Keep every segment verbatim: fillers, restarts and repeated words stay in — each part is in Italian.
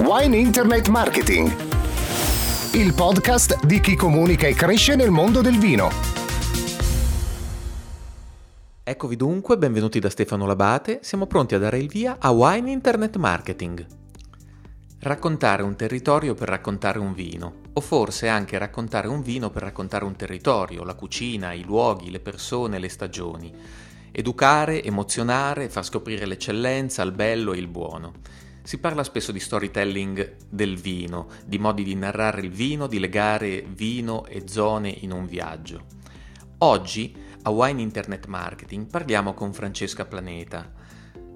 Wine Internet Marketing, il podcast di chi comunica e cresce nel mondo del vino. Eccovi dunque, benvenuti da Stefano Labate, siamo pronti a dare il via a Wine Internet Marketing. Raccontare un territorio per raccontare un vino, o forse anche raccontare un vino per raccontare un territorio, la cucina, i luoghi, le persone, le stagioni. Educare, emozionare, far scoprire l'eccellenza, il bello e il buono. Si parla spesso di storytelling del vino, di modi di narrare il vino, di legare vino e zone in un viaggio. Oggi a Wine Internet Marketing parliamo con Francesca Planeta.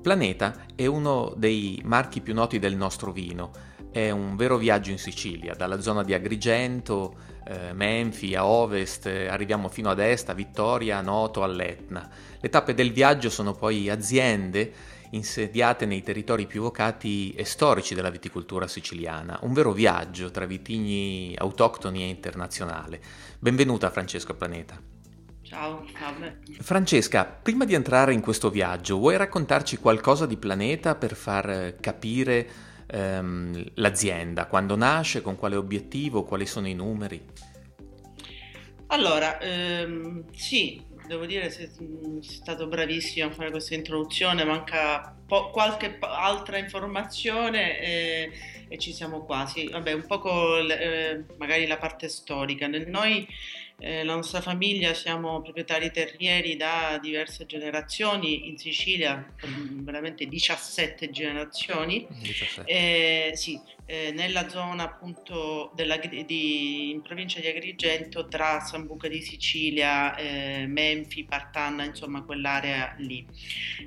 Planeta è uno dei marchi più noti del nostro vino, è un vero viaggio in Sicilia, dalla zona di Agrigento, eh, Menfi a ovest, eh, arriviamo fino ad est, a Vittoria, a Noto, all'Etna. Le tappe del viaggio sono poi aziende insediate nei territori più vocati e storici della viticoltura siciliana, un vero viaggio tra vitigni autoctoni e internazionale. Benvenuta Francesca Planeta. Ciao, salve. Francesca, prima di entrare in questo viaggio, vuoi raccontarci qualcosa di Planeta per far capire ehm, l'azienda, quando nasce, con quale obiettivo, quali sono i numeri? Allora, ehm, sì. Devo dire, sei stato bravissimo a fare questa introduzione, manca po- qualche po- altra informazione e, e ci siamo quasi. Vabbè, un poco eh, magari la parte storica. Nel noi, eh, la nostra famiglia, siamo proprietari terrieri da diverse generazioni, in Sicilia veramente diciassette generazioni. diciassette. Eh, sì, eh, nella zona appunto della, di, in provincia di Agrigento, tra Sambuca di Sicilia, eh, Menfi, Partanna, insomma quell'area lì.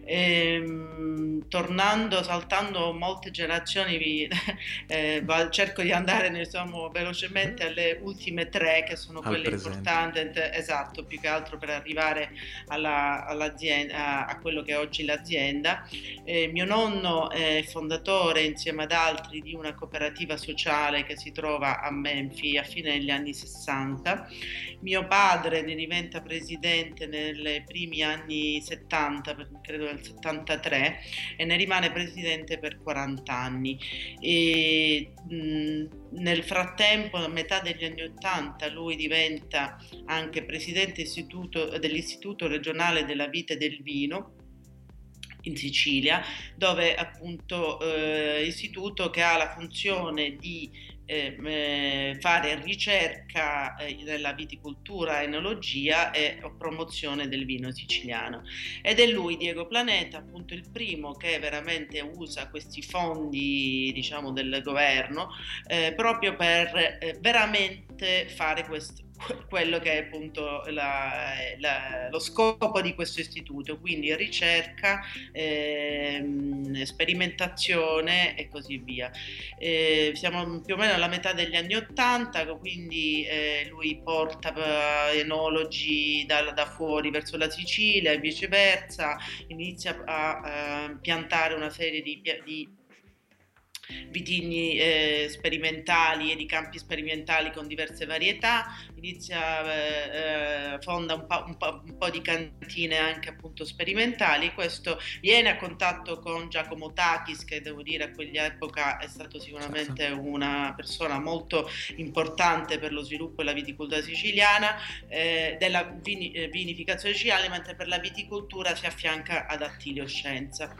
Ehm, tornando, saltando molte generazioni, vi, eh, cerco di andare diciamo, velocemente alle ultime tre, che sono quelle importanti, esatto, più che altro per arrivare alla, all'azienda, a, a quello che è oggi l'azienda. Eh, mio nonno è fondatore, insieme ad altri, di una cooperativa sociale che si trova a Menfi a fine degli anni sessanta. Mio padre ne diventa presidente nei primi anni settanta, credo nel settantatré, e ne rimane presidente per quaranta anni. E mh, nel frattempo, a metà degli anni ottanta, lui diventa anche presidente istituto, dell'Istituto Regionale della Vite e del Vino in Sicilia, dove appunto eh, istituto che ha la funzione di Eh, fare ricerca eh, nella viticoltura, enologia e promozione del vino siciliano. Ed è lui, Diego Planeta, appunto il primo che veramente usa questi fondi, diciamo, del governo eh, proprio per eh, veramente fare questo, quello che è appunto la, la, lo scopo di questo istituto, quindi ricerca, ehm, sperimentazione e così via. Eh, siamo più o meno alla metà degli anni Ottanta, quindi eh, lui porta enologi da, da fuori verso la Sicilia e viceversa, inizia a, a piantare una serie di, di vitigni eh, sperimentali e di campi sperimentali con diverse varietà, inizia eh, fonda un po', un, po', un po' di cantine anche appunto sperimentali. Questo viene a contatto con Giacomo Takis, che devo dire a quell'epoca è stato sicuramente una persona molto importante per lo sviluppo della viticoltura siciliana, eh, della vini, eh, vinificazione siciliana, mentre per la viticoltura si affianca ad Attilio Scienza.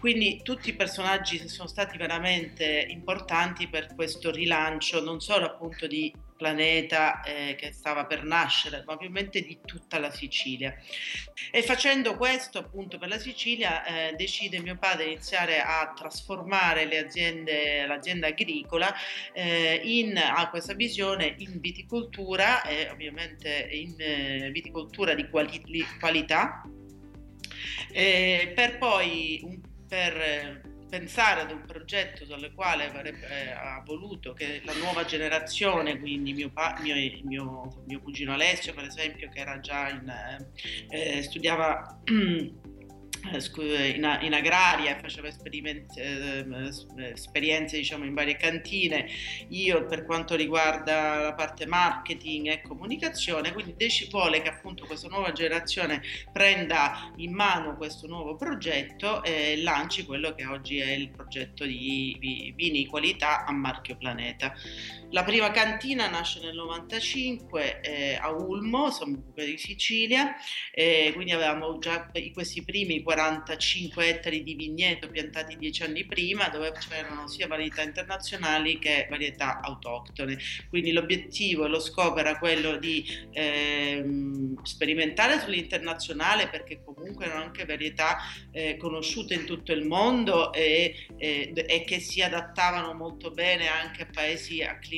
Quindi tutti i personaggi sono stati veramente importanti per questo rilancio, non solo appunto di Planeta eh, che stava per nascere, ma ovviamente di tutta la Sicilia. E facendo questo appunto per la Sicilia eh, decide mio padre di iniziare a trasformare le aziende, l'azienda agricola eh, in, ha questa visione in viticoltura e eh, ovviamente in eh, viticoltura di quali- qualità eh, per poi un, per pensare ad un progetto dal quale avrebbe, eh, ha voluto che la nuova generazione, quindi mio, pa- mio, mio, mio cugino Alessio per esempio, che era già in, eh, studiava in agraria e faceva esperienze, diciamo, in varie cantine. Io, per quanto riguarda la parte marketing e comunicazione, quindi vuole che appunto questa nuova generazione prenda in mano questo nuovo progetto e lanci quello che oggi è il progetto di vini qualità a marchio Planeta. La prima cantina nasce nel novantacinque eh, a Ulmo, siamo di Sicilia, eh, quindi avevamo già questi primi quarantacinque ettari di vigneto piantati dieci anni prima, dove c'erano sia varietà internazionali che varietà autoctone. Quindi l'obiettivo e lo scopo era quello di ehm, sperimentare sull'internazionale, perché comunque erano anche varietà eh, conosciute in tutto il mondo e, e, e che si adattavano molto bene anche a paesi a clima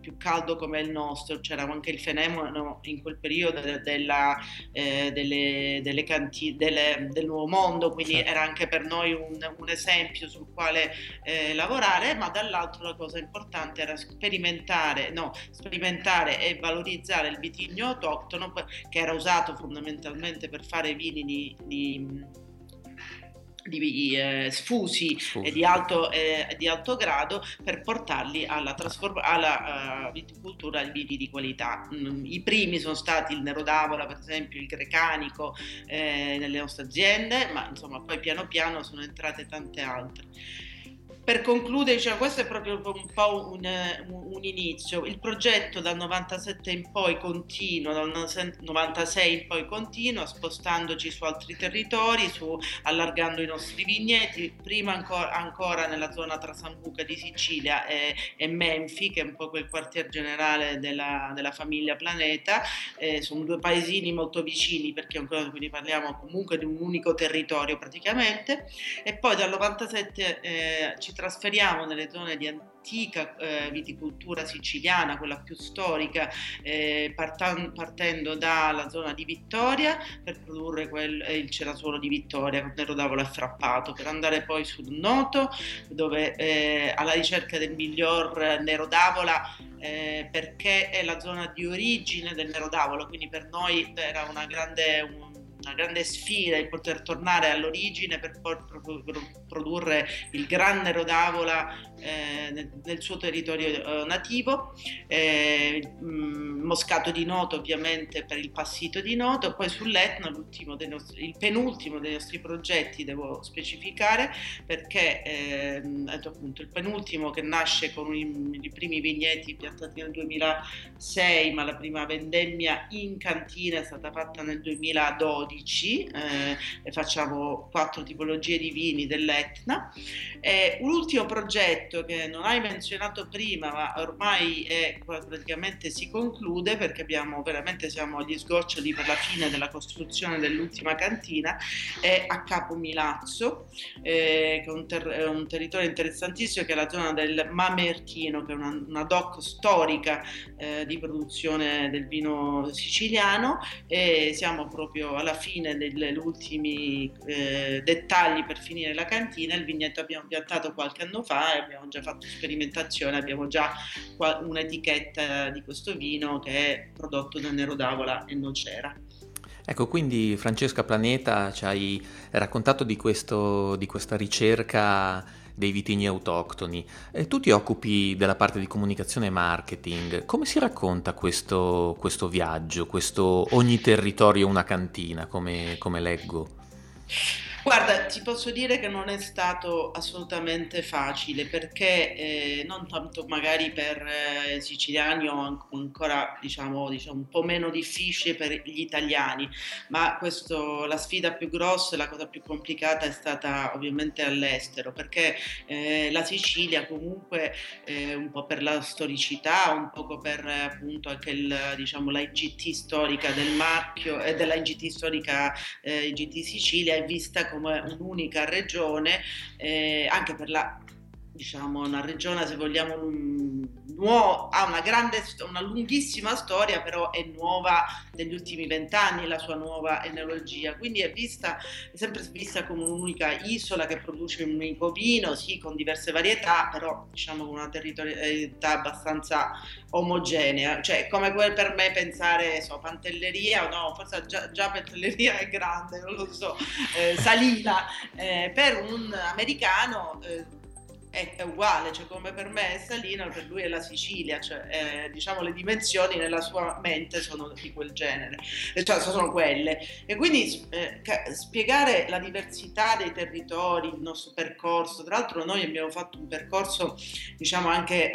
più caldo come il nostro. C'era anche il fenomeno in quel periodo della, eh, delle, delle canti, delle, del nuovo mondo, quindi certo, era anche per noi un, un esempio sul quale eh, lavorare, ma dall'altro la cosa importante era sperimentare, no, sperimentare e valorizzare il vitigno autoctono, che era usato fondamentalmente per fare vini di, di Di, eh, sfusi, sfusi e di alto, eh, di alto grado, per portarli alla, trasform- alla uh, viticoltura di vini di qualità. Mm, I primi sono stati il Nero d'Avola, per esempio, il Grecanico eh, nelle nostre aziende, ma insomma poi piano piano sono entrate tante altre. Per concludere, diciamo, questo è proprio un po' un, un, un inizio. Il progetto dal novantasette in poi continua, dal novantasei in poi continua, spostandoci su altri territori, su, allargando i nostri vigneti, prima ancora, ancora nella zona tra Sambuca di Sicilia e, e Menfi, che è un po' quel quartier generale della, della famiglia Planeta. Eh, sono due paesini molto vicini, perché ancora, quindi parliamo comunque di un unico territorio praticamente. E poi dal novantasette eh, ci trasferiamo nelle zone di antica eh, viticoltura siciliana, quella più storica, eh, partan- partendo dalla zona di Vittoria per produrre quel, eh, il Cerasuolo di Vittoria con Nero d'Avola e Frappato, per andare poi sul Noto, dove eh, alla ricerca del miglior Nero d'Avola, eh, perché è la zona di origine del Nero d'Avola, quindi per noi era una grande... Un, una grande sfida il poter tornare all'origine per poi produrre il gran Nero d'Avola eh, nel, nel suo territorio eh, nativo, eh, mh, Moscato di Noto ovviamente per il passito di Noto, poi sull'Etna l'ultimo dei nostri, il penultimo dei nostri progetti, devo specificare, perché eh, appunto il penultimo, che nasce con i, i primi vigneti piantati nel duemilasei, ma la prima vendemmia in cantina è stata fatta nel duemiladodici. Eh, e facciamo quattro tipologie di vini dell'Etna. Eh, un ultimo progetto che non hai menzionato prima, ma ormai è, praticamente si conclude, perché abbiamo veramente, siamo agli sgoccioli per la fine della costruzione dell'ultima cantina, è a Capo Milazzo, eh, che è un, ter- un territorio interessantissimo, che è la zona del Mamertino, che è una, una doc storica eh, di produzione del vino siciliano, e siamo proprio alla fine degli ultimi eh, dettagli per finire la cantina. Il vigneto abbiamo piantato qualche anno fa e abbiamo già fatto sperimentazione, abbiamo già qua un'etichetta di questo vino che è prodotto da Nero d'Avola e non c'era. Ecco, quindi Francesca Planeta, ci hai raccontato di, questo, di questa ricerca dei vitigni autoctoni. Eh, tu ti occupi della parte di comunicazione e marketing. Come si racconta questo, questo viaggio, questo ogni territorio una cantina, come, come leggo? Guarda, ti posso dire che non è stato assolutamente facile, perché eh, non tanto magari per eh, siciliani, o ancora diciamo, diciamo un po' meno difficile per gli italiani, ma questo, la sfida più grossa, la cosa più complicata è stata ovviamente all'estero, perché eh, la Sicilia comunque eh, un po' per la storicità, un po' per eh, appunto anche il, diciamo, la I G T storica del marchio e eh, della I G T storica eh, I G T Sicilia è vista come come un'unica regione, eh, anche per la, diciamo, una regione, se vogliamo, nuova, ha una grande, una lunghissima storia, però è nuova negli ultimi vent'anni la sua nuova enologia, quindi è vista, è sempre vista come un'unica isola che produce un unico vino, sì, con diverse varietà, però diciamo con una territorialità abbastanza omogenea, cioè come quel, per me pensare, so, Pantelleria, o no, forse già, già Pantelleria è grande, non lo so, eh, Salina, eh, per un americano eh, è uguale, cioè come per me è Salina, per lui è la Sicilia, cioè eh, diciamo le dimensioni nella sua mente sono di quel genere, cioè sono quelle, e quindi eh, spiegare la diversità dei territori, il nostro percorso, tra l'altro noi abbiamo fatto un percorso diciamo anche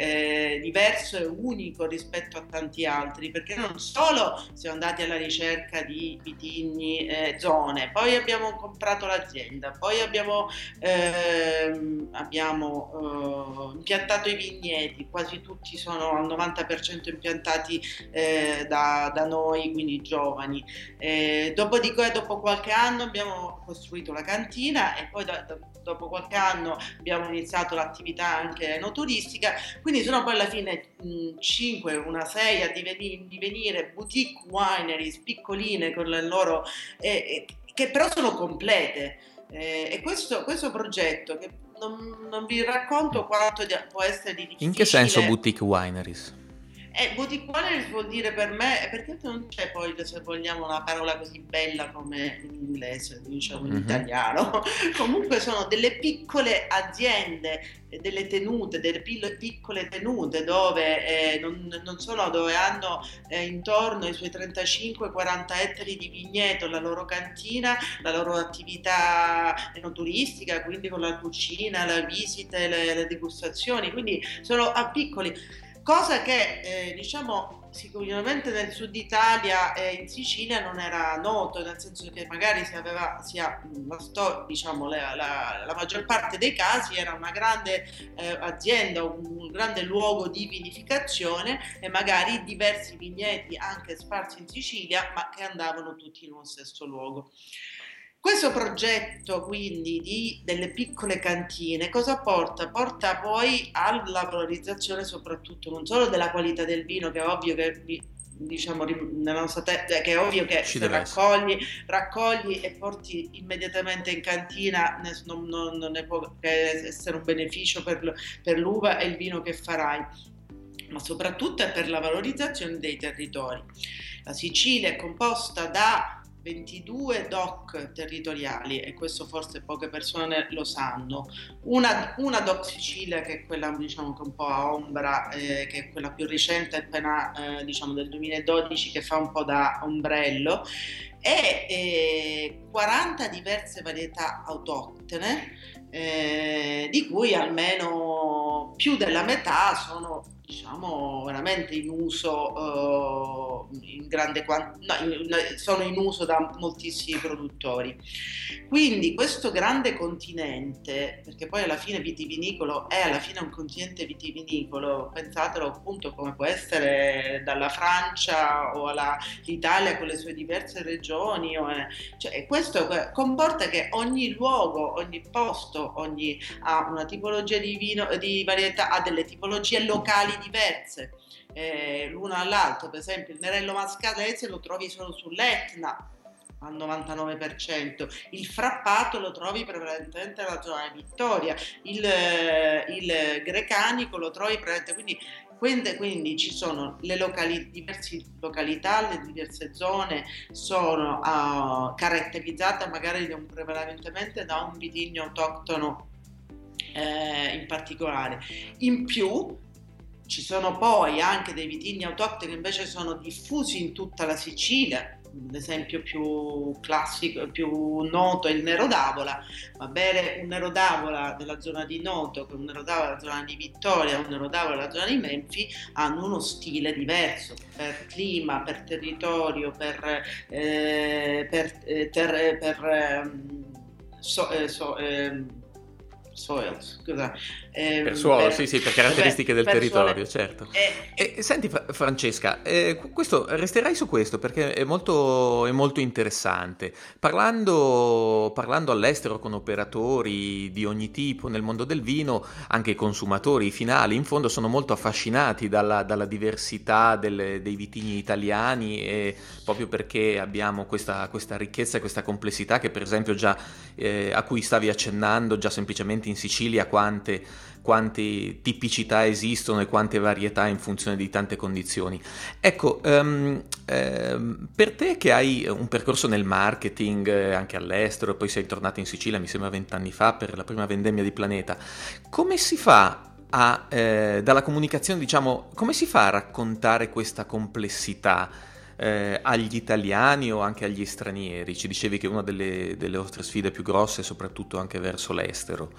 eh, diverso e unico rispetto a tanti altri, perché non solo siamo andati alla ricerca di vitigni, eh, zone, poi abbiamo comprato l'azienda, poi abbiamo eh, abbiamo Uh, impiantato i vigneti, quasi tutti sono al novanta per cento impiantati eh, da, da noi, quindi giovani, eh, dopodiché dopo qualche anno abbiamo costruito la cantina e poi da, da, dopo qualche anno abbiamo iniziato l'attività anche enoturistica, quindi sono poi alla fine mh, cinque, una sei a divenire, divenire boutique wineries piccoline con le loro eh, eh, che però sono complete, eh, e questo, questo progetto che Non, non vi racconto quanto di, può essere di difficile. In che senso boutique wineries? Eh, boutique wineries vuol dire per me, perché non c'è poi, se vogliamo, una parola così bella come in inglese, diciamo in mm-hmm. italiano. Comunque sono delle piccole aziende, delle tenute, delle piccole tenute dove eh, non, non solo dove hanno eh, intorno ai suoi trentacinque quaranta ettari di vigneto, la loro cantina, la loro attività enoturistica, quindi con la cucina, la visita, le, le degustazioni, quindi sono a piccoli, cosa che eh, diciamo sicuramente nel sud Italia e in Sicilia non era noto, nel senso che magari si aveva, si ha, diciamo, la, la, la maggior parte dei casi era una grande eh, azienda, un, un grande luogo di vinificazione e magari diversi vigneti anche sparsi in Sicilia, ma che andavano tutti in uno stesso luogo. Questo progetto quindi di, delle piccole cantine cosa porta? Porta poi alla valorizzazione soprattutto non solo della qualità del vino, che è ovvio che, diciamo, nella nostra te- che, è ovvio che se raccogli, raccogli e porti immediatamente in cantina non, non, non ne può che essere un beneficio per, per l'uva e il vino che farai, ma soprattutto è per la valorizzazione dei territori. La Sicilia è composta da ventidue D O C territoriali, e questo forse poche persone lo sanno, una, una D O C Sicilia che è quella, diciamo, che un po' a ombra, eh, che è quella più recente, appena eh, diciamo del duemiladodici, che fa un po' da ombrello, e eh, quaranta diverse varietà autoctone, eh, di cui almeno più della metà sono, diciamo, veramente in uso uh, in grande quant- no, in, sono in uso da moltissimi produttori. Quindi questo grande continente, perché poi alla fine vitivinicolo è alla fine un continente vitivinicolo, pensatelo appunto come può essere dalla Francia o alla, l'Italia con le sue diverse regioni, o, eh, cioè, questo comporta che ogni luogo, ogni posto, ogni ha una tipologia di vino, di varietà, ha delle tipologie locali diverse, eh, l'una all'altra. Per esempio il Nerello Mascalese lo trovi solo sull'Etna al novantanove per cento, il Frappato lo trovi prevalentemente nella zona di Vittoria, il, il Grecanico lo trovi prevalentemente, quindi, quindi, quindi ci sono le locali, diverse località, le diverse zone sono uh, caratterizzate magari da un, prevalentemente da un vitigno autoctono eh, in particolare. In più ci sono poi anche dei vitigni autoctoni che invece sono diffusi in tutta la Sicilia, l'esempio più classico, più noto è il Nero d'Avola, ma bere un Nero d'Avola della zona di Noto, un Nero d'Avola della zona di Vittoria, un Nero d'Avola della zona di Menfi hanno uno stile diverso per clima, per territorio, per, eh, per, eh, ter, per eh, so, eh, so, eh, soil, scusa. Eh, per suolo, per, sì, sì, per caratteristiche beh, del per territorio, suole. Certo. Eh, e, senti Francesca, eh, questo, resterei su questo perché è molto, è molto interessante. Parlando, parlando all'estero con operatori di ogni tipo nel mondo del vino, anche i consumatori finali in fondo sono molto affascinati dalla, dalla diversità del, dei vitigni italiani, e proprio perché abbiamo questa, questa ricchezza e questa complessità che per esempio già eh, a cui stavi accennando già semplicemente in Sicilia, quante, quante tipicità esistono e quante varietà in funzione di tante condizioni. Ecco, um, ehm, per te che hai un percorso nel marketing eh, anche all'estero, poi sei tornato in Sicilia mi sembra vent'anni fa per la prima vendemmia di Planeta, come si fa a, eh, dalla comunicazione, diciamo, come si fa a raccontare questa complessità Eh, agli italiani o anche agli stranieri? Ci dicevi che una delle, delle vostre sfide più grosse è soprattutto anche verso l'estero.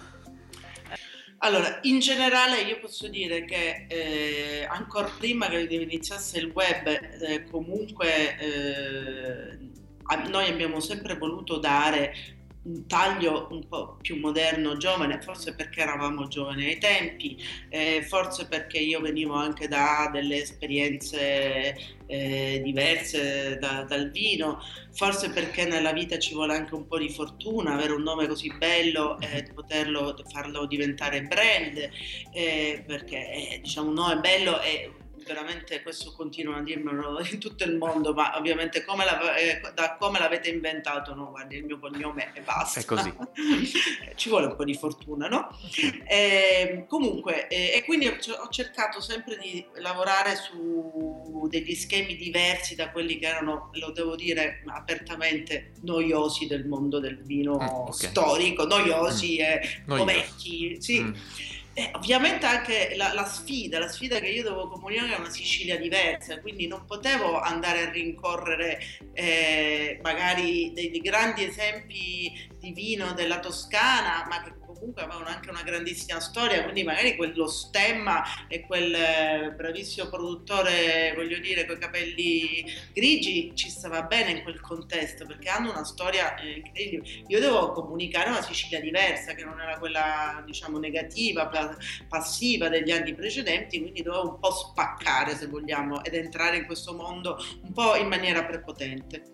Allora, in generale io posso dire che eh, ancora prima che iniziasse il web, eh, comunque eh, noi abbiamo sempre voluto dare un taglio un po' più moderno, giovane, forse perché eravamo giovani ai tempi, eh, forse perché io venivo anche da delle esperienze eh, diverse da, dal vino, forse perché nella vita ci vuole anche un po' di fortuna, avere un nome così bello e eh, poterlo farlo diventare brand, eh, perché eh, diciamo un nome bello è veramente, questo continuano a dirmelo in tutto il mondo, ma ovviamente come la, eh, da come l'avete inventato, no? Guarda, il mio cognome e basta. È così. Ci vuole un po' di fortuna, no? E, comunque, eh, e quindi ho cercato sempre di lavorare su degli schemi diversi da quelli che erano, lo devo dire apertamente, noiosi del mondo del vino mm, okay. storico, noiosi mm. e vecchi, sì. Mm. Eh, ovviamente anche la, la sfida, la sfida che io devo comunicare è una Sicilia diversa, quindi non potevo andare a rincorrere eh, magari dei, dei grandi esempi di vino della Toscana, ma che comunque avevano anche una grandissima storia, quindi magari quello stemma e quel bravissimo produttore, voglio dire, coi capelli grigi ci stava bene in quel contesto, perché hanno una storia eh, incredibile. Io devo comunicare una Sicilia diversa, che non era quella, diciamo, negativa, passiva degli anni precedenti, quindi dovevo un po' spaccare, se vogliamo, ed entrare in questo mondo un po' in maniera prepotente.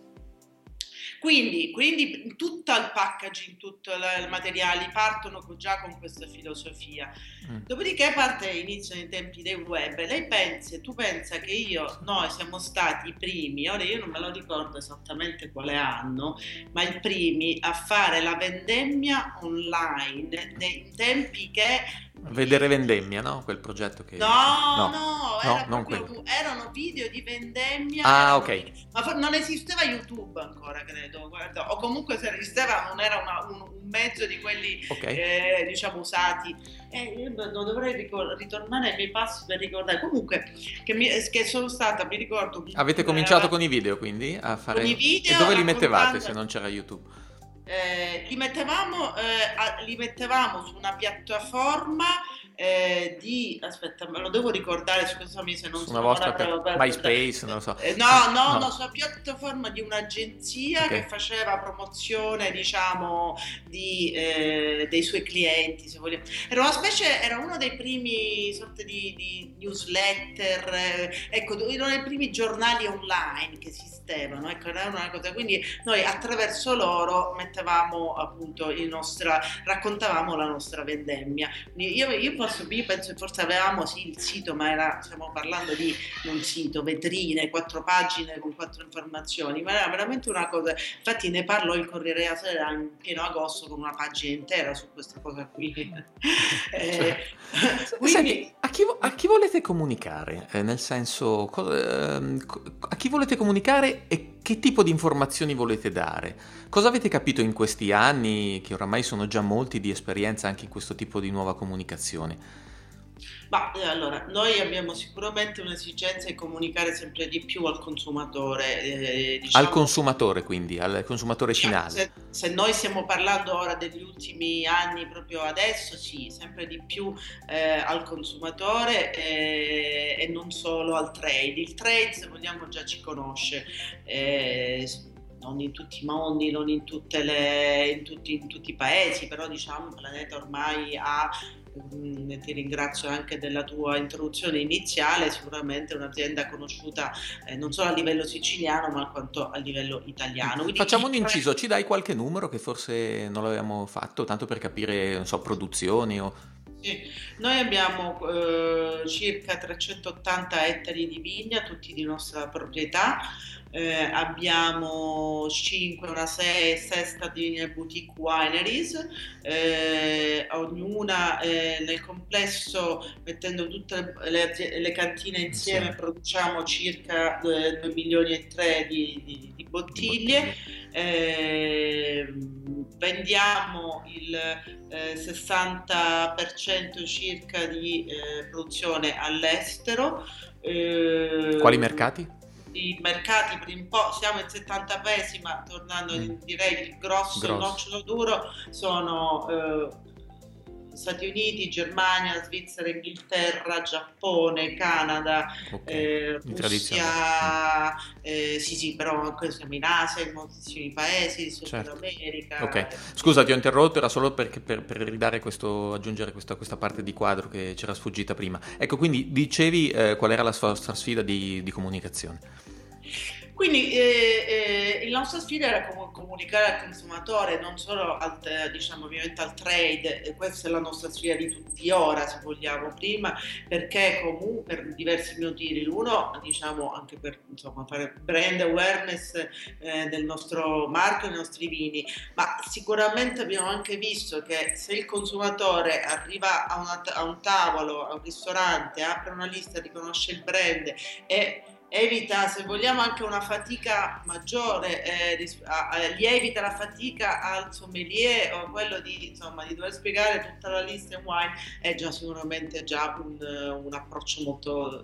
Quindi, quindi tutto il packaging, tutto il materiale, partono già con questa filosofia. Mm. Dopodiché parte, iniziano i tempi del web. Lei pensa, tu pensa che io, noi siamo stati i primi, ora io non me lo ricordo esattamente quale anno, ma i primi a fare la vendemmia online, nei tempi che... Vedere vendemmia, no? Quel progetto che... No, no, no, era no proprio, non erano video di vendemmia. Ah, ok. Video. Ma for- non esisteva YouTube ancora, credo, guarda. O comunque se esisteva non era una, un, un mezzo di quelli, okay. eh, diciamo, usati. Eh, io dovrei ricor- ritornare ai miei passi per ricordare. Comunque, che, mi, che sono stata, mi ricordo... Avete cominciato era... con i video, quindi, a fare... Con i video... E dove li mettevate se non c'era YouTube? Eh, li, mettevamo, eh, li mettevamo su una piattaforma eh, di, aspetta, me lo devo ricordare, scusami se non so, una vostra per... MySpace, non lo so. Eh, no, no, no, no, sulla piattaforma di un'agenzia, okay, che faceva promozione, diciamo, di, eh, dei suoi clienti, se vogliamo. Era una specie, era uno dei primi sorte di, di newsletter, eh, ecco, uno dei primi giornali online che esistevano. Ecco, era una cosa, quindi noi attraverso loro mettevamo appunto il nostro, raccontavamo la nostra vendemmia. Io, io, forse, io penso che forse avevamo sì il sito, ma era, stiamo parlando di un sito, vetrine, quattro pagine con quattro informazioni, ma era veramente una cosa. Infatti ne parlò il Corriere della Sera in pieno agosto con una pagina intera su questa cosa qui. eh, quindi... Senti, a chi, a chi volete comunicare? Eh, nel senso, co- eh, a chi volete comunicare? E che tipo di informazioni volete dare? Cosa avete capito in questi anni, che oramai sono già molti, di esperienza anche in questo tipo di nuova comunicazione? Ma eh, allora, noi abbiamo sicuramente un'esigenza di comunicare sempre di più al consumatore. Eh, diciamo, al consumatore, quindi, al consumatore finale. Se, se noi stiamo parlando ora degli ultimi anni, proprio adesso, sì, sempre di più eh, al consumatore eh, e non solo al trade. Il trade, se vogliamo, già ci conosce. Eh, non in tutti i mondi, non in, tutte le, in, tutti, in tutti i paesi, però diciamo il Planeta ormai ha, mh, ti ringrazio anche della tua introduzione iniziale, sicuramente un'azienda conosciuta eh, non solo a livello siciliano ma quanto a livello italiano. Quindi facciamo un inciso, ci dai qualche numero che forse non l'avevamo fatto, tanto per capire, non so, produzioni o... Sì. Noi abbiamo eh, circa trecentottanta ettari di vigna, tutti di nostra proprietà, eh, abbiamo cinque, una sei, sesta di boutique wineries, eh, ognuna eh, nel complesso, mettendo tutte le, le cantine insieme, sì, produciamo circa eh, due milioni e tre di, di, di bottiglie, eh, vendiamo il eh, sessanta per cento circa di eh, produzione all'estero. Eh, Quali mercati? I mercati per un po', siamo in settanta paesi, ma tornando mm. direi il grosso, grosso. il nocciolo duro sono eh, Stati Uniti, Germania, Svizzera, Inghilterra, Giappone, Canada, okay. eh, Russia, eh, sì sì, però anche siamo in Asia, in moltissimi paesi, Sud certo. America. Ok, scusa ti ho interrotto, era solo perché per, per ridare questo, aggiungere questa, questa parte di quadro che c'era sfuggita prima. Ecco, quindi dicevi eh, qual era la vostra sfida di, di comunicazione? Quindi eh, eh, la nostra sfida era com- comunicare al consumatore, non solo al, diciamo, ovviamente al trade, e questa è la nostra sfida di tutti ora, se vogliamo, prima, perché comunque per diversi motivi, uno diciamo anche per insomma, fare brand awareness eh, del nostro marchio, dei nostri vini, ma sicuramente abbiamo anche visto che se il consumatore arriva a, una, a un tavolo, a un ristorante, apre una lista, riconosce il brand e evita, se vogliamo, anche una fatica maggiore, eh, gli evita la fatica al sommelier o quello di, insomma, di dover spiegare tutta la lista in wine, è già sicuramente già un, un approccio molto,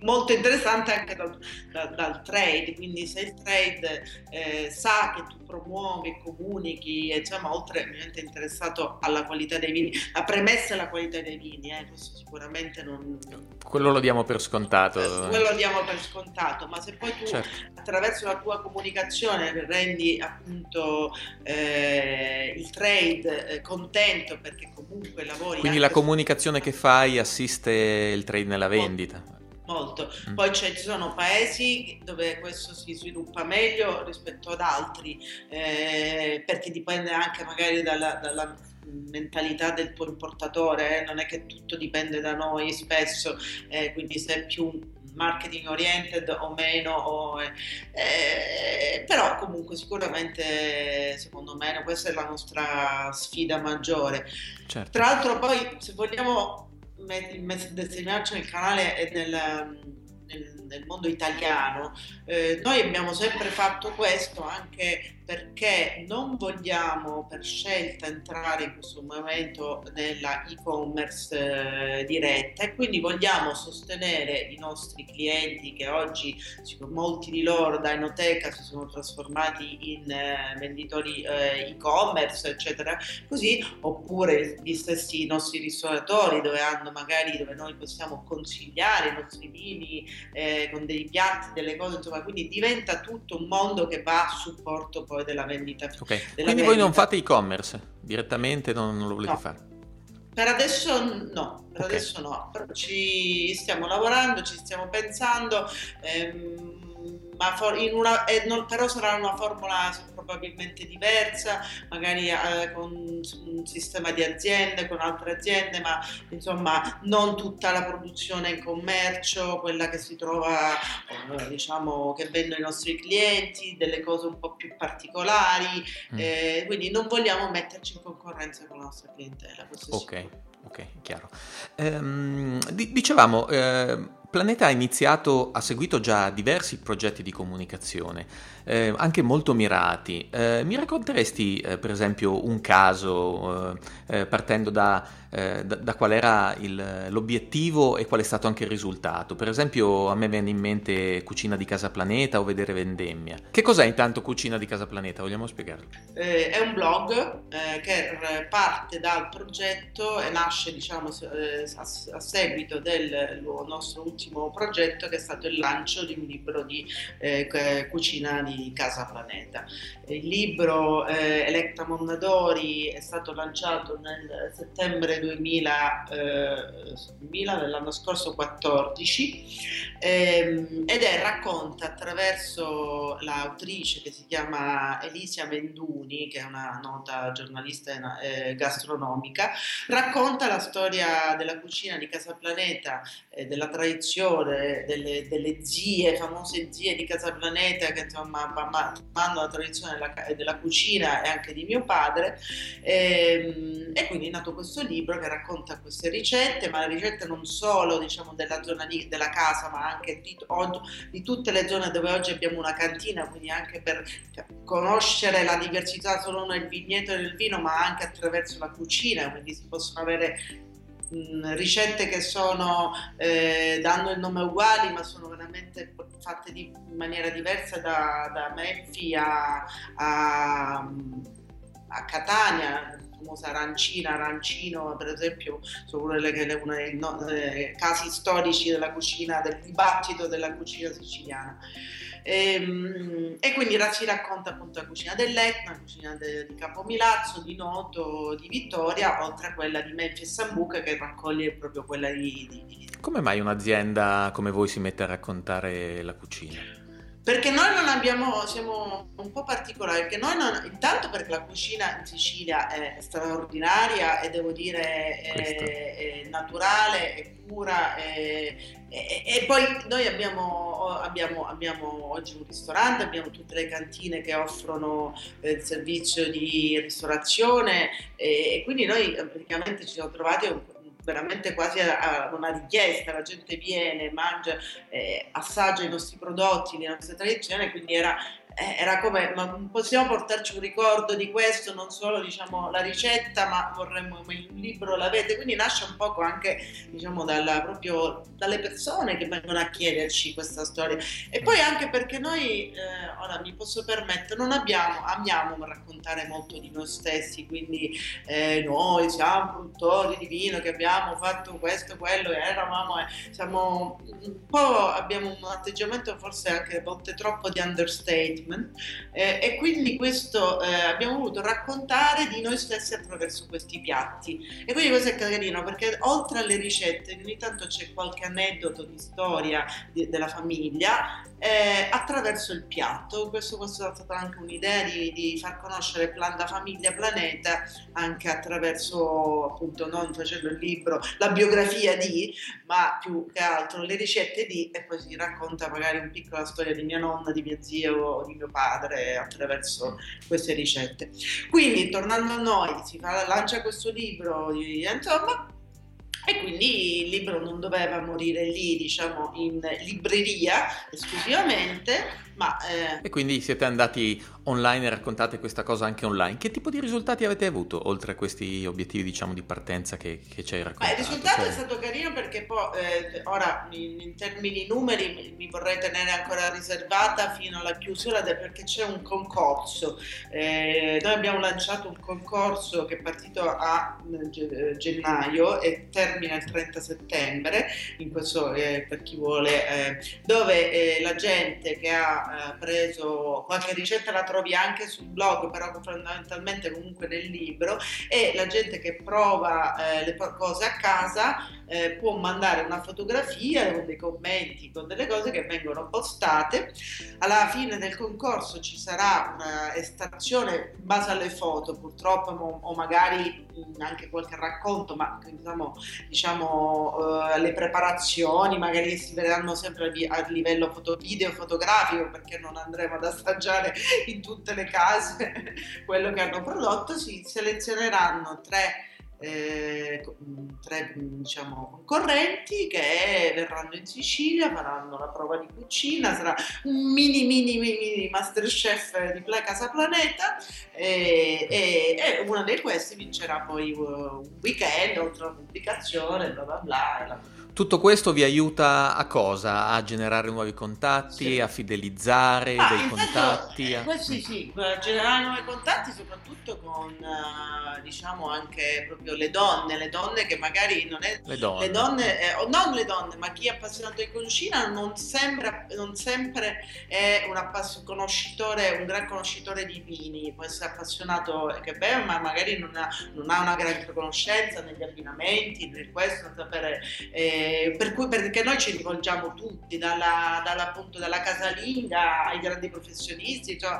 molto interessante anche dal, dal, dal trade. Quindi se il trade eh, sa che tu promuovi, comunichi, insomma, oltre ovviamente interessato alla qualità dei vini, la premessa è la qualità dei vini, eh, questo sicuramente non... Quello lo diamo per scontato. Quello lo diamo per scontato. Contato, ma se poi tu certo. attraverso la tua comunicazione rendi appunto eh, il trade eh, contento, perché comunque lavori. Quindi la comunicazione su... che fai assiste il trade nella vendita. Molto. Molto. Mm. Poi cioè, ci sono paesi dove questo si sviluppa meglio rispetto ad altri, eh, perché dipende anche magari dalla, dalla mentalità del tuo importatore, eh? Non è che tutto dipende da noi spesso, eh, quindi se è più marketing oriented o meno, o, eh, però comunque sicuramente secondo me questa è la nostra sfida maggiore. Certo. Tra l'altro poi se vogliamo destinarci nel canale e nel, nel, nel mondo italiano, eh, noi abbiamo sempre fatto questo anche perché non vogliamo per scelta entrare in questo momento nella e-commerce eh, diretta, e quindi vogliamo sostenere i nostri clienti che oggi, molti di loro da enoteca si sono trasformati in eh, venditori eh, e-commerce eccetera, così, oppure gli stessi nostri ristoratori dove hanno magari, dove noi possiamo consigliare i nostri vini eh, con dei piatti, delle cose, insomma, quindi diventa tutto un mondo che va a supporto poi della vendita. Okay. Della Quindi vendita. Voi non fate e-commerce direttamente, non, non lo volete no. fare? Per adesso no, per okay. adesso no, però ci stiamo lavorando, ci stiamo pensando, ehm, ma for- in una, eh, non, però sarà una formula probabilmente diversa, magari eh, con un sistema di aziende, con altre aziende, ma insomma non tutta la produzione in commercio, quella che si trova, eh, diciamo, che vendono i nostri clienti, delle cose un po' più particolari, mm. eh, quindi non vogliamo metterci in concorrenza con la nostra clientela. Ok, ok, chiaro. Ehm, di- dicevamo, eh, Planeta ha iniziato, ha seguito già diversi progetti di comunicazione, eh, anche molto mirati. Eh, mi racconteresti eh, per esempio un caso, eh, partendo da, eh, da, da qual era il, l'obiettivo e qual è stato anche il risultato? Per esempio a me viene in mente Cucina di Casa Planeta o Vedere Vendemmia. Che cos'è intanto Cucina di Casa Planeta? Vogliamo spiegarlo? Eh, è un blog eh, che parte dal progetto e nasce, diciamo, a, a seguito del nostro ultimo bellissimo progetto che è stato il lancio di un libro di eh, Cucina di Casa Planeta. Il libro eh, Electa Mondadori è stato lanciato nel settembre duemila, eh, duemila dell'anno scorso, quattordici, ehm, ed è racconta attraverso l'autrice che si chiama Elisa Menduni, che è una nota giornalista eh, gastronomica, racconta la storia della cucina di Casa Planeta, eh, della tradizione delle, delle zie, famose zie di Casa Planeta, che insomma fanno la tradizione della, della cucina, e anche di mio padre, e, e quindi è nato questo libro che racconta queste ricette, ma le ricette non solo, diciamo, della zona di, della casa, ma anche di, di tutte le zone dove oggi abbiamo una cantina, quindi anche per conoscere la diversità solo nel vigneto e nel vino, ma anche attraverso la cucina, quindi si possono avere mh, ricette che sono, eh, danno il nome uguali, ma sono veramente fatte di, in maniera diversa, da, da Menfi a, a, a Catania. Famosa arancina, arancino, per esempio, sono una dei no, eh, casi storici della cucina, del dibattito della cucina siciliana. E, e quindi si racconta appunto la cucina dell'Etna, la cucina de, di Capomilazzo, di Noto, di Vittoria, oltre a quella di Menfi e Sambuca, che raccoglie proprio quella di, di, di... Come mai un'azienda come voi si mette a raccontare la cucina? Perché noi non abbiamo, siamo un po' particolari, perché noi non, intanto perché la cucina in Sicilia è straordinaria e devo dire è, è naturale, è pura, è, è, e poi noi abbiamo, abbiamo, abbiamo oggi un ristorante, abbiamo tutte le cantine che offrono il servizio di ristorazione, e, e quindi noi praticamente ci siamo trovati un, veramente quasi a una richiesta, la gente viene, mangia, eh, assaggia i nostri prodotti, le nostre tradizioni, quindi era, era come, ma possiamo portarci un ricordo di questo, non solo diciamo la ricetta, ma vorremmo il libro, l'avete, quindi nasce un poco anche diciamo dalla, proprio dalle persone che vengono a chiederci questa storia, e poi anche perché noi, eh, ora mi posso permettere, non abbiamo, amiamo raccontare molto di noi stessi, quindi eh, noi siamo produttori di vino, che abbiamo fatto questo, quello, e eravamo, eh, siamo un po', abbiamo un atteggiamento forse anche a volte troppo di understatement. Eh, e quindi questo eh, abbiamo voluto raccontare di noi stessi attraverso questi piatti, e quindi questo è carino, perché oltre alle ricette ogni tanto c'è qualche aneddoto di storia di, della famiglia eh, attraverso il piatto. Questo, questo è stata anche un'idea di, di far conoscere la famiglia Planeta anche attraverso, appunto, non facendo il libro, la biografia di, ma più che altro le ricette di, e poi si racconta magari una piccola storia di mia nonna, di mio zio, di mio padre, attraverso queste ricette. Quindi tornando a noi, si fa, lancia questo libro, insomma, e quindi il libro non doveva morire lì, diciamo, in libreria esclusivamente, ma eh... E quindi siete andati online e raccontate questa cosa anche online. Che tipo di risultati avete avuto, oltre a questi obiettivi, diciamo, di partenza che, che ci hai raccontato? Beh, il risultato cioè... è stato carino, perché poi eh, ora in, in termini numeri mi, mi vorrei tenere ancora riservata fino alla chiusura, del, perché c'è un concorso. Eh, noi abbiamo lanciato un concorso che è partito a gennaio e termina il trenta settembre, in questo, eh, per chi vuole, eh, dove eh, la gente che ha preso qualche ricetta, la trovi anche sul blog, però fondamentalmente comunque nel libro, e la gente che prova eh, le cose a casa eh, può mandare una fotografia con dei commenti, con delle cose che vengono postate. Alla fine del concorso ci sarà una estrazione in base alle foto, purtroppo, o magari anche qualche racconto, ma diciamo, diciamo eh, le preparazioni magari si vedranno sempre a livello foto, video fotografico, perché non andremo ad assaggiare in tutte le case quello che hanno prodotto. Si selezioneranno tre, eh, tre diciamo, concorrenti che verranno in Sicilia, faranno la prova di cucina, sarà un mini mini mini MasterChef di Casa Planeta, e, e, e uno di questi vincerà poi un weekend, oltre a una pubblicazione, bla bla bla. Tutto questo vi aiuta a cosa? A generare nuovi contatti, sì. A fidelizzare ah, dei contatti? Senso, a... Sì, sì, a generare nuovi contatti soprattutto con, diciamo, anche proprio le donne, le le donne che magari non è le donne, le donne eh, o non le donne, ma chi è appassionato di cucina non sembra non sempre è un appass- conoscitore, un gran conoscitore di vini, può essere appassionato che beve, ma magari non ha, non ha una grande conoscenza negli abbinamenti, nel questo, per, eh, per cui perché noi ci rivolgiamo tutti, dalla, dalla, appunto, dalla casalinga ai grandi professionisti, cioè,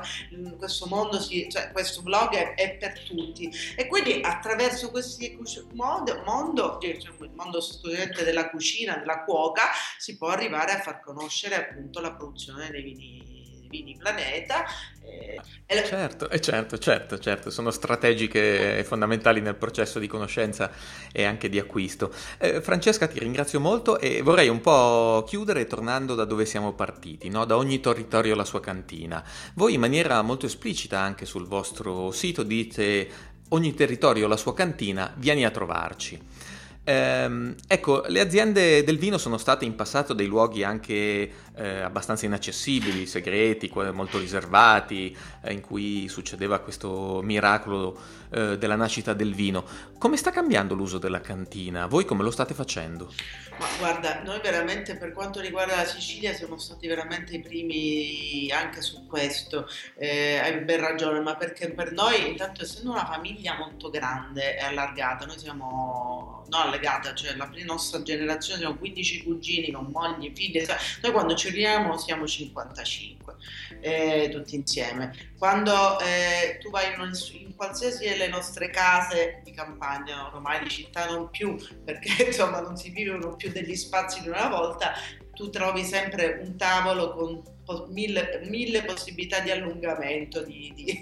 questo mondo si, cioè, questo blog è, è per tutti, e quindi attraverso questi mondo, mondo il mondo studente della cucina, della cuoca, si può arrivare a far conoscere appunto la produzione dei vini di Planeta. Eh, e certo, eh certo, certo, certo, sono strategiche e fondamentali nel processo di conoscenza e anche di acquisto. Eh, Francesca, ti ringrazio molto e vorrei un po' chiudere tornando da dove siamo partiti, no? Da ogni territorio la sua cantina. Voi in maniera molto esplicita anche sul vostro sito dite ogni territorio la sua cantina, vieni a trovarci. Ecco, le aziende del vino sono state in passato dei luoghi anche eh, abbastanza inaccessibili, segreti, molto riservati, eh, in cui succedeva questo miracolo eh, della nascita del vino. Come sta cambiando l'uso della cantina? Voi come lo state facendo? Ma guarda, noi veramente per quanto riguarda la Sicilia siamo stati veramente i primi anche su questo, eh, hai ben ragione, ma perché per noi, intanto essendo una famiglia molto grande e allargata, noi siamo... no, allegata, cioè la nostra generazione siamo quindici cugini con mogli, figli, noi quando ci riuniamo siamo cinquantacinque eh, tutti insieme. Quando eh, tu vai in, un, in qualsiasi delle nostre case di campagna, ormai di città non più, perché insomma non si vivono più degli spazi di una volta, tu trovi sempre un tavolo con Mille, mille possibilità di allungamento di, di.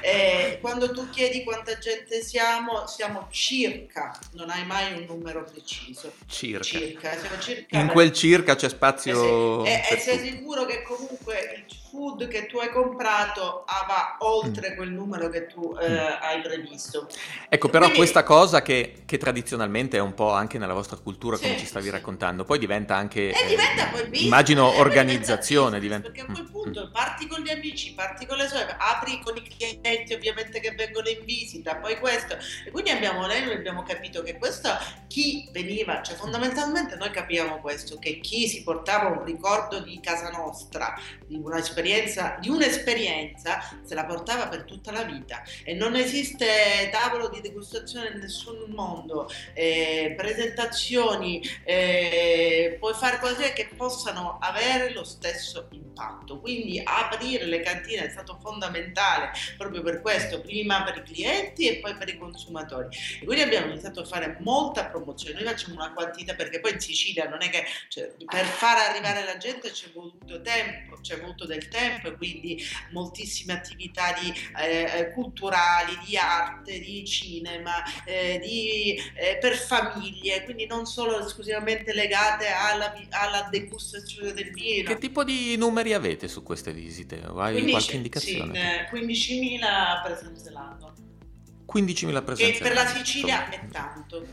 E quando tu chiedi quanta gente siamo, siamo circa, non hai mai un numero preciso, circa, circa, siamo circa in quel circa c'è spazio, e, se, e, e sei sicuro che comunque il food che tu hai comprato va oltre mm. quel numero che tu eh, mm. hai previsto. Ecco, però quindi, questa cosa che, che tradizionalmente è un po' anche nella vostra cultura, sì, come ci stavi sì. raccontando, poi diventa anche, e diventa eh, poi business, immagino, organizzazione. Diventa... perché a quel punto parti con gli amici, parti con le sorelle, apri con i clienti ovviamente che vengono in visita, poi questo, e quindi abbiamo, noi abbiamo capito che questo, chi veniva, cioè fondamentalmente noi capiamo questo, che chi si portava un ricordo di casa nostra, di un'esperienza, di un'esperienza se la portava per tutta la vita, e non esiste tavolo di degustazione in nessun mondo, eh, presentazioni, eh, puoi fare cose che possano avere lo stesso impatto. Quindi aprire le cantine è stato fondamentale proprio per questo, prima per i clienti e poi per i consumatori, e quindi abbiamo iniziato a fare molta promozione. Noi facciamo una quantità, perché poi in Sicilia non è che, cioè, per far arrivare la gente c'è voluto tempo, c'è voluto del tempo, e quindi moltissime attività di, eh, culturali, di arte, di cinema, eh, di, eh, per famiglie, quindi non solo esclusivamente legate alla, alla degustazione del vino. Che tipo di Quanti numeri avete su queste visite? Hai quindici, qualche indicazione? Sì, quindicimila presenze l'anno. quindicimila presenze. Che per la Sicilia insomma è tanto.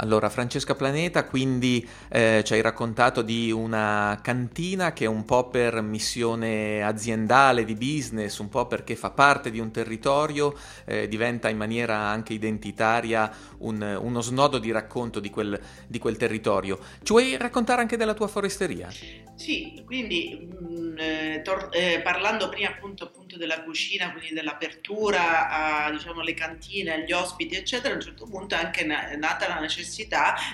Allora, Francesca Planeta, quindi eh, ci hai raccontato di una cantina che è un po' per missione aziendale, di business, un po' perché fa parte di un territorio, eh, diventa in maniera anche identitaria un, uno snodo di racconto di quel, di quel territorio. Ci vuoi raccontare anche della tua foresteria? Sì, quindi mh, tor- eh, parlando prima appunto, appunto della cucina, quindi dell'apertura a, diciamo, le cantine, agli ospiti, eccetera, a un certo punto è anche na- è nata la necessità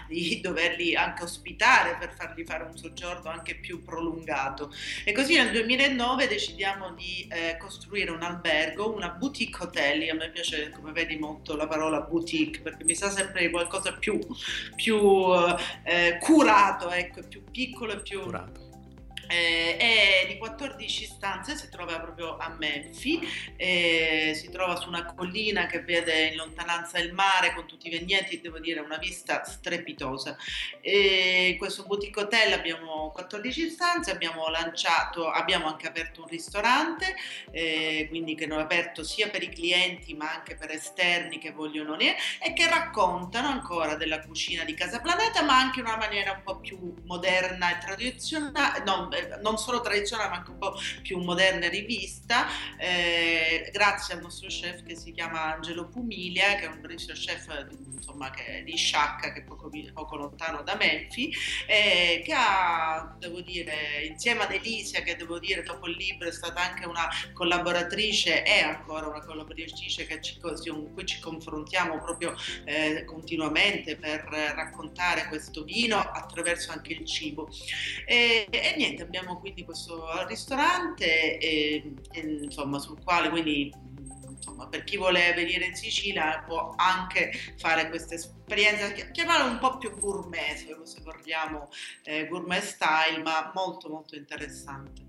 di doverli anche ospitare per fargli fare un soggiorno anche più prolungato, e così nel duemilanove decidiamo di eh, costruire un albergo, una boutique hotel. A me piace, come vedi, molto la parola boutique, perché mi sa sempre di qualcosa più, più eh, curato, ecco, più piccolo e più curato. Eh, è di quattordici stanze, si trova proprio a Menfi, eh, si trova su una collina che vede in lontananza il mare con tutti i vigneti, devo dire una vista strepitosa. Eh, questo boutique hotel, abbiamo quattordici stanze, abbiamo lanciato, abbiamo anche aperto un ristorante, eh, quindi che è aperto sia per i clienti ma anche per esterni che vogliono venire e che raccontano ancora della cucina di Casa Planeta, ma anche in una maniera un po' più moderna e tradizionale, no, non solo tradizionale ma anche un po' più moderna rivista, eh, grazie al nostro chef che si chiama Angelo Pumilia, che è un bravissimo chef insomma, che, di Sciacca, che è poco, poco lontano da Menfi, eh, che ha, devo dire, insieme ad Elisa, che devo dire dopo il libro è stata anche una collaboratrice, è ancora una collaboratrice che ci, con cui ci confrontiamo proprio eh, continuamente per raccontare questo vino attraverso anche il cibo. E, e niente, abbiamo quindi questo ristorante e, e, insomma, sul quale quindi insomma, per chi vuole venire in Sicilia può anche fare questa esperienza, chiamarla un po' più gourmet, se vogliamo, eh, gourmet style, ma molto molto interessante.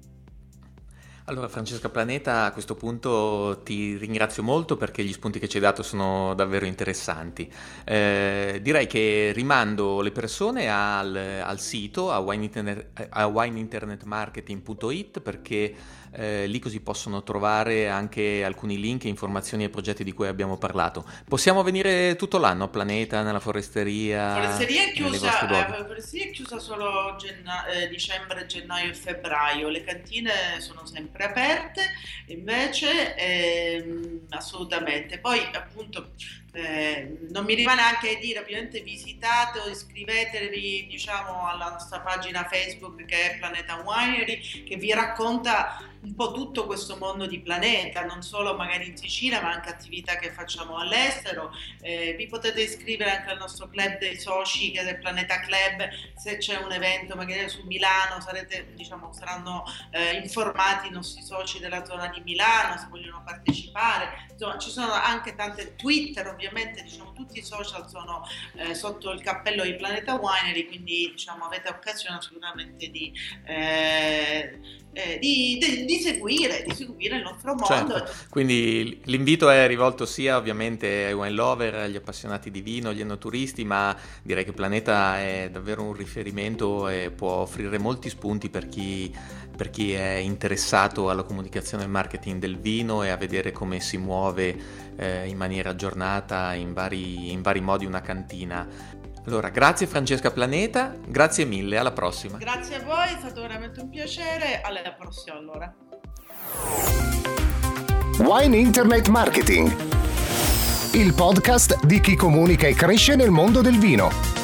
Allora Francesca Planeta, a questo punto ti ringrazio molto perché gli spunti che ci hai dato sono davvero interessanti. Eh, direi che rimando le persone al, al sito, a wine internet marketing punto it, perché eh, lì così possono trovare anche alcuni link, informazioni e progetti di cui abbiamo parlato. Possiamo venire tutto l'anno a Planeta, nella foresteria? La foresteria è chiusa, eh, foresteria è chiusa solo genna- eh, dicembre, gennaio e febbraio, le cantine sono sempre aperte invece, ehm, assolutamente. Poi appunto eh, non mi rimane anche a dire, ovviamente visitate o iscrivetevi diciamo alla nostra pagina Facebook che è Planeta Winery, che vi racconta un po' tutto questo mondo di Planeta, non solo magari in Sicilia ma anche attività che facciamo all'estero. Eh, vi potete iscrivere anche al nostro club dei soci che è il Planeta Club, se c'è un evento magari su Milano sarete diciamo saranno eh, informati i nostri soci della zona di Milano se vogliono partecipare. Insomma ci sono anche tante, Twitter ovviamente, diciamo tutti i social sono eh, sotto il cappello di Planeta Winery, quindi diciamo avete occasione sicuramente di eh, eh, di, di, di Di seguire, di seguire il nostro mondo. Certo. Quindi l'invito è rivolto sia ovviamente ai wine lover, agli appassionati di vino, agli ennoturisti, ma direi che Planeta è davvero un riferimento e può offrire molti spunti per chi, per chi è interessato alla comunicazione e al marketing del vino e a vedere come si muove eh, in maniera aggiornata in vari, in vari modi una cantina. Allora, grazie Francesca Planeta, grazie mille, alla prossima. Grazie a voi, è stato veramente un piacere, alla prossima allora. Wine Internet Marketing, il podcast di chi comunica e cresce nel mondo del vino.